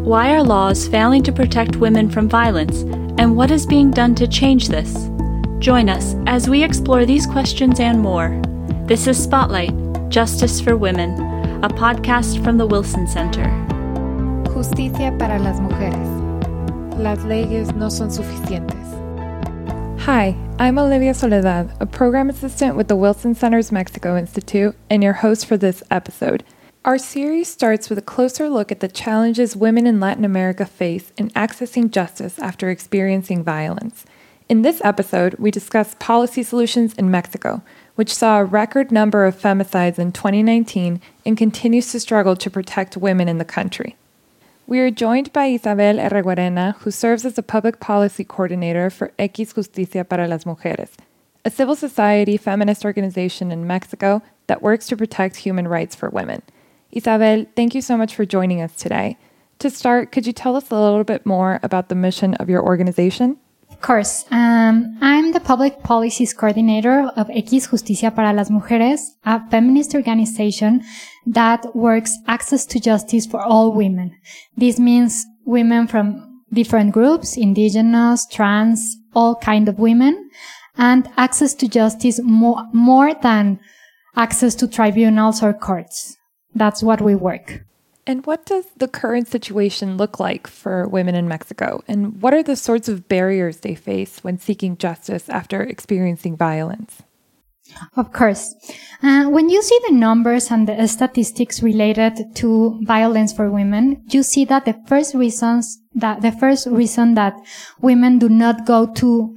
Why are laws failing to protect women from violence, and what is being done to change this? Join us as we explore these questions and more. This is Spotlight, Justice for Women, a podcast from the Wilson Center. Justicia para las Mujeres. Las leyes no son suficientes. Hi, I'm Olivia Soledad, a program assistant with the Wilson Center's Mexico Institute, and your host for this episode. Our series starts with a closer look at the challenges women in Latin America face in accessing justice after experiencing violence. In this episode, we discuss policy solutions in Mexico, which saw a record number of femicides in 2019 and continues to struggle to protect women in the country. We are joined by Isabel Erreguerena, who serves as the Public Policy Coordinator for Equis Justicia para las Mujeres, a civil society feminist organization in Mexico that works to protect human rights for women. Isabel, thank you so much for joining us today. To start, could you tell us a little bit more about the mission of your organization? Of course. I'm the Public Policies Coordinator of Equis Justicia para las Mujeres, a feminist organization that works access to justice for all women. This means women from different groups, indigenous, trans, all kind of women, and access to justice more than access to tribunals or courts. That's what we work. And what does the current situation look like for women in Mexico? And what are the sorts of barriers they face when seeking justice after experiencing violence? Of course. When you see the numbers and the statistics related to violence for women, you see that the first reason that women do not go to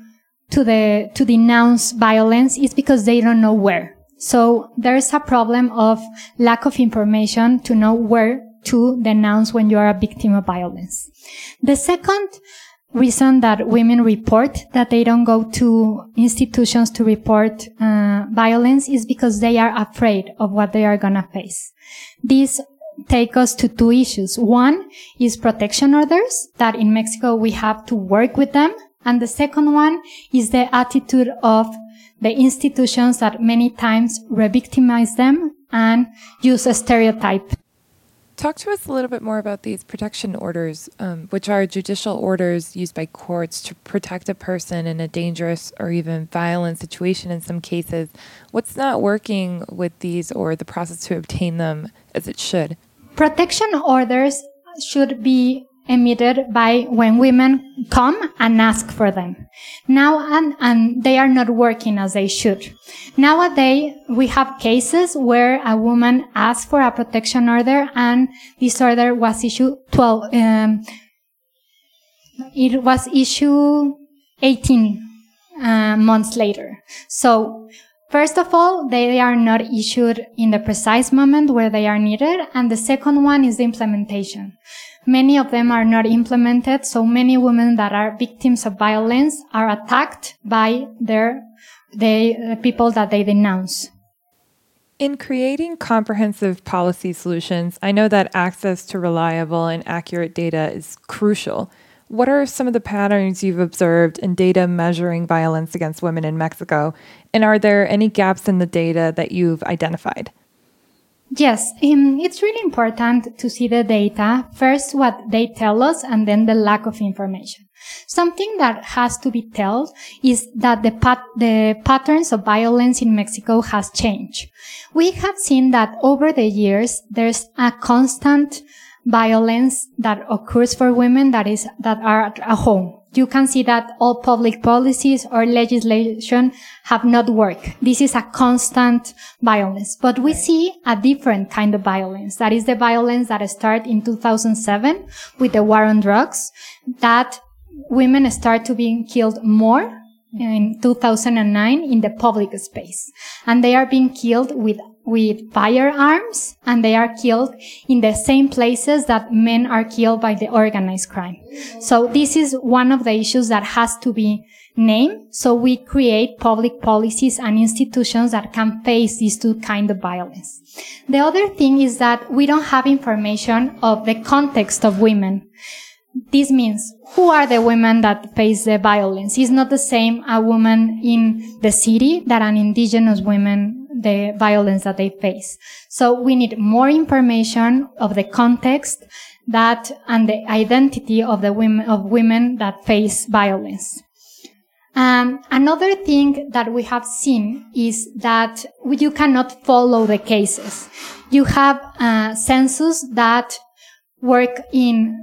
denounce violence is because they don't know where. So there is a problem of lack of information to know where to denounce when you are a victim of violence. The second reason that women report that they don't go to institutions to report violence is because they are afraid of what they are gonna face. These take us to two issues. One is protection orders, that in Mexico we have to work with them. And the second one is the attitude of the institutions that many times re-victimize them and use a stereotype. Talk to us a little bit more about these protection orders, which are judicial orders used by courts to protect a person in a dangerous or even violent situation in some cases. What's not working with these or the process to obtain them as it should? Protection orders should be emitted by when women come and ask for them. Now, and they are not working as they should. Nowadays, we have cases where a woman asked for a protection order and this order was issued 18 months later. So, first of all, they are not issued in the precise moment where they are needed. And the second one is the implementation. Many of them are not implemented, so many women that are victims of violence are attacked by the people that they denounce. In creating comprehensive policy solutions, I know that access to reliable and accurate data is crucial. What are some of the patterns you've observed in data measuring violence against women in Mexico? And are there any gaps in the data that you've identified? Yes, it's really important to see the data, first what they tell us and then the lack of information. Something that has to be told is that the patterns of violence in Mexico has changed. We have seen that over the years there's a constant violence that occurs for women that are at home. You can see that all public policies or legislation have not worked. This is a constant violence. But we see a different kind of violence. That is the violence that started in 2007 with the war on drugs, that women start to being killed more in 2009 in the public space. And they are being killed with firearms, and they are killed in the same places that men are killed by the organized crime. So this is one of the issues that has to be named. So we create public policies and institutions that can face these two kinds of violence. The other thing is that we don't have information of the context of women. This means, who are the women that face the violence? It's not the same a woman in the city that an indigenous woman, the violence that they face. So we need more information of the context, that and the identity of the women, that face violence. Another thing that we have seen is that you cannot follow the cases. You have census that work in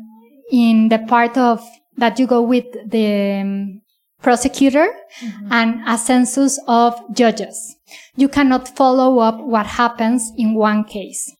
the part of that you go with the prosecutor, mm-hmm. and a census of judges. You cannot follow up what happens in one case.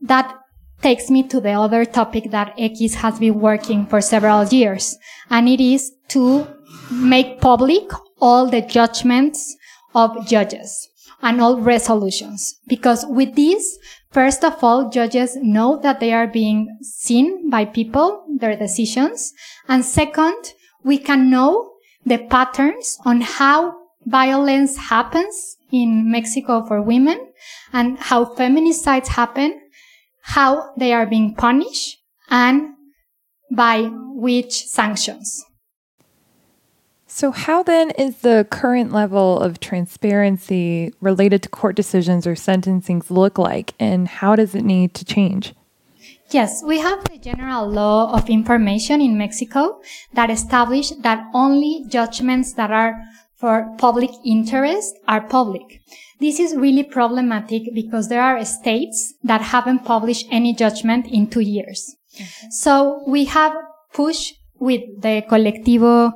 That takes me to the other topic that Equis has been working for several years, and it is to make public all the judgments of judges and all resolutions. Because with this, first of all, judges know that they are being seen by people, their decisions. And second, we can know the patterns on how violence happens in Mexico for women and how feminicides happen, how they are being punished, and by which sanctions. So how then is the current level of transparency related to court decisions or sentencings look like, and how does it need to change? Yes, we have the General Law of Information in Mexico that established that only judgments that are for public interest are public. This is really problematic because there are states that haven't published any judgment in 2 years. So we have pushed with the Colectivo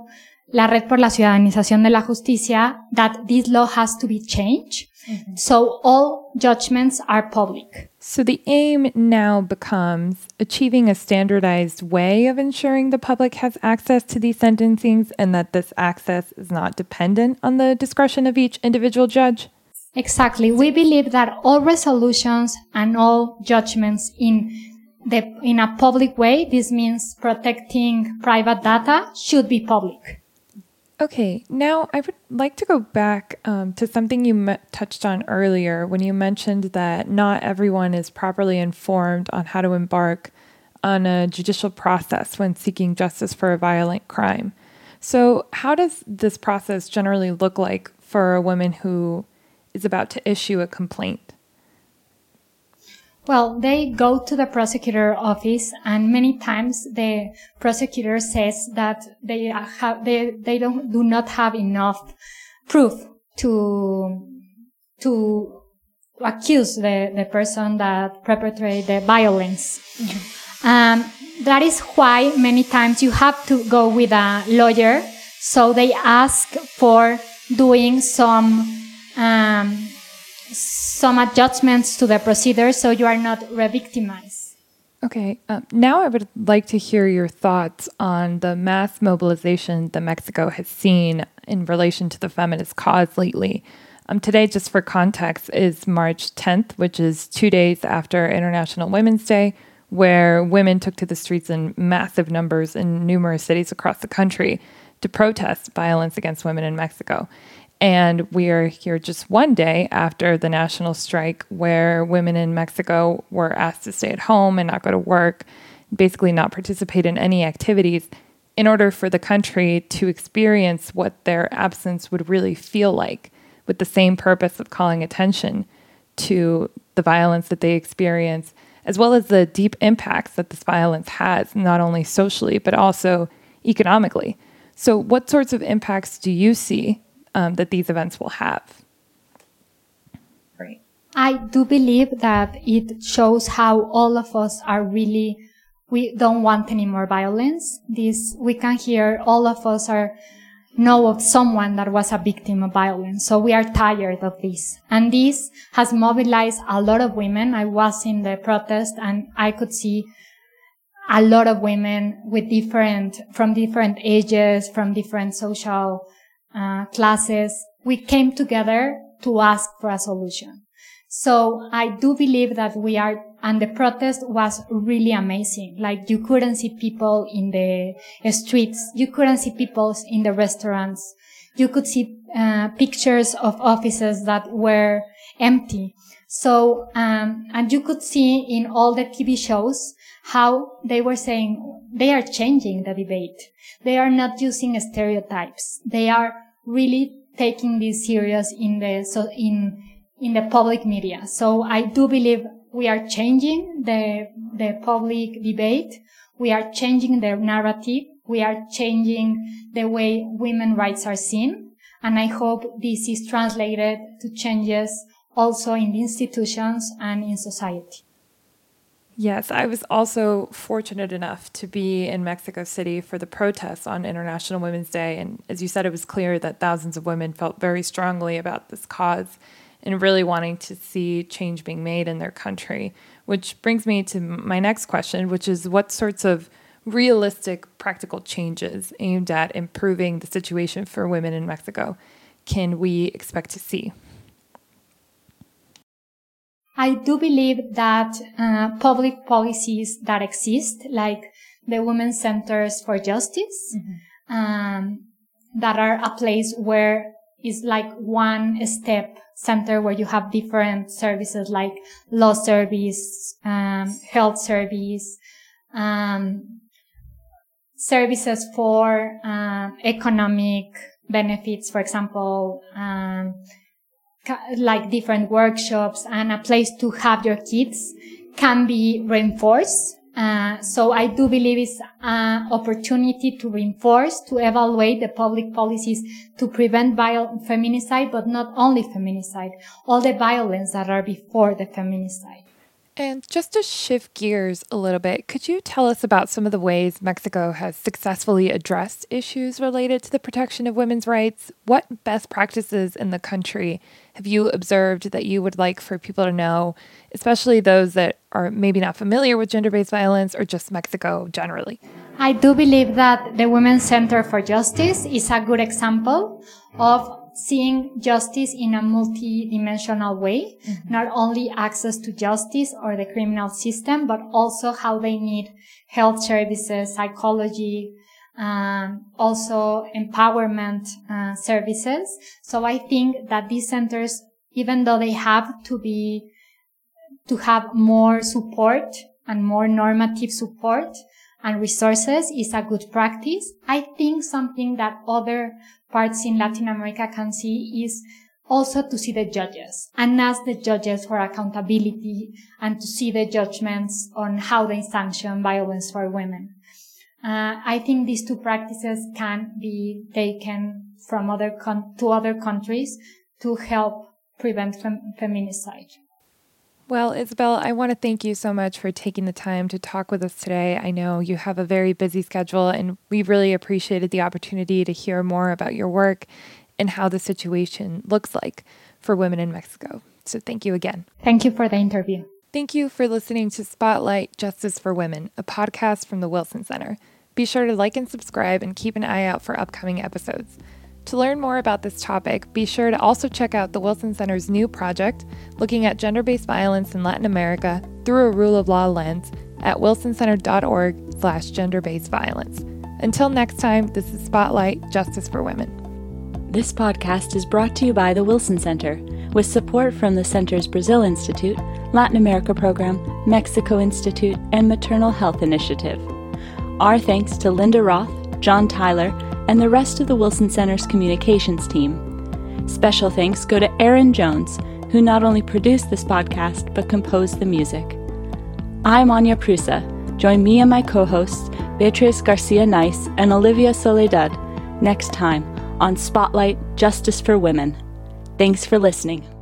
La Red por la Ciudadanización de la Justicia that this law has to be changed. Mm-hmm. So all judgments are public. So the aim now becomes achieving a standardized way of ensuring the public has access to these sentencings and that this access is not dependent on the discretion of each individual judge? Exactly. We believe that all resolutions and all judgments in a public way, this means protecting private data, should be public. Okay, now I would like to go back to something you touched on earlier when you mentioned that not everyone is properly informed on how to embark on a judicial process when seeking justice for a violent crime. So how does this process generally look like for a woman who is about to issue a complaint? Well, they go to the prosecutor's office, and many times the prosecutor says that they do not have enough proof to accuse the person that perpetrated the violence. Mm-hmm. That is why many times you have to go with a lawyer. So they ask for doing some adjustments to the procedure so you are not re-victimized. Okay. Now I would like to hear your thoughts on the mass mobilization that Mexico has seen in relation to the feminist cause lately. Today, just for context, is March 10th, which is 2 days after International Women's Day, where women took to the streets in massive numbers in numerous cities across the country to protest violence against women in Mexico. And we are here just one day after the national strike where women in Mexico were asked to stay at home and not go to work, basically not participate in any activities in order for the country to experience what their absence would really feel like, with the same purpose of calling attention to the violence that they experience, as well as the deep impacts that this violence has, not only socially, but also economically. So what sorts of impacts do you see that these events will have? Right. I do believe that it shows how all of us are really, we don't want any more violence. This, we can hear all of us know of someone that was a victim of violence. So we are tired of this. And this has mobilized a lot of women. I was in the protest and I could see a lot of women with from different ages, from different social classes, we came together to ask for a solution. So I do believe that and the protest was really amazing. Like, you couldn't see people in the streets. You couldn't see people in the restaurants. You could see pictures of offices that were empty. So, and you could see in all the TV shows how they were saying they are changing the debate. They are not using stereotypes. They are really taking this serious in the public media. So I do believe We are changing the public debate. We are changing the narrative. We are changing the way women's rights are seen. And I hope this is translated to changes also in the institutions and in society. Yes, I was also fortunate enough to be in Mexico City for the protests on International Women's Day. And as you said, it was clear that thousands of women felt very strongly about this cause and really wanting to see change being made in their country. Which brings me to my next question, which is what sorts of realistic, practical changes aimed at improving the situation for women in Mexico can we expect to see? I do believe that public policies that exist, like the Women's Centers for Justice, mm-hmm. That are a place where it's like one step center where you have different services like law service, health service, services for economic benefits, for example, like different workshops, and a place to have your kids can be reinforced. So I do believe it's an opportunity to reinforce, to evaluate the public policies to prevent feminicide, but not only feminicide, all the violence that are before the feminicide. And just to shift gears a little bit, could you tell us about some of the ways Mexico has successfully addressed issues related to the protection of women's rights? What best practices in the country have you observed that you would like for people to know, especially those that are maybe not familiar with gender-based violence or just Mexico generally? I do believe that the Women's Center for Justice is a good example of seeing justice in a multi-dimensional way, mm-hmm. not only access to justice or the criminal system, but also how they need health services, psychology, also empowerment services. So I think that these centers, even though they have to have more support and more normative support and resources, is a good practice. I think something that other parts in Latin America can see is also to see the judges and ask the judges for accountability and to see the judgments on how they sanction violence for women. I think these two practices can be taken from other countries to help prevent feminicide. Well, Isabel, I want to thank you so much for taking the time to talk with us today. I know you have a very busy schedule, and we really appreciated the opportunity to hear more about your work and how the situation looks like for women in Mexico. So thank you again. Thank you for the interview. Thank you for listening to Spotlight Justice for Women, a podcast from the Wilson Center. Be sure to like and subscribe and keep an eye out for upcoming episodes. To learn more about this topic, be sure to also check out the Wilson Center's new project looking at gender-based violence in Latin America through a rule of law lens at wilsoncenter.org/genderbasedviolence. Until next time, this is Spotlight Justice for Women. This podcast is brought to you by the Wilson Center, with support from the Center's Brazil Institute, Latin America Program, Mexico Institute, and Maternal Health Initiative. Our thanks to Linda Roth, John Tyler, and the rest of the Wilson Center's communications team. Special thanks go to Aaron Jones, who not only produced this podcast, but composed the music. I'm Anya Prusa. Join me and my co-hosts, Beatriz Garcia-Nice and Olivia Soledad, next time on Spotlight Justice for Women. Thanks for listening.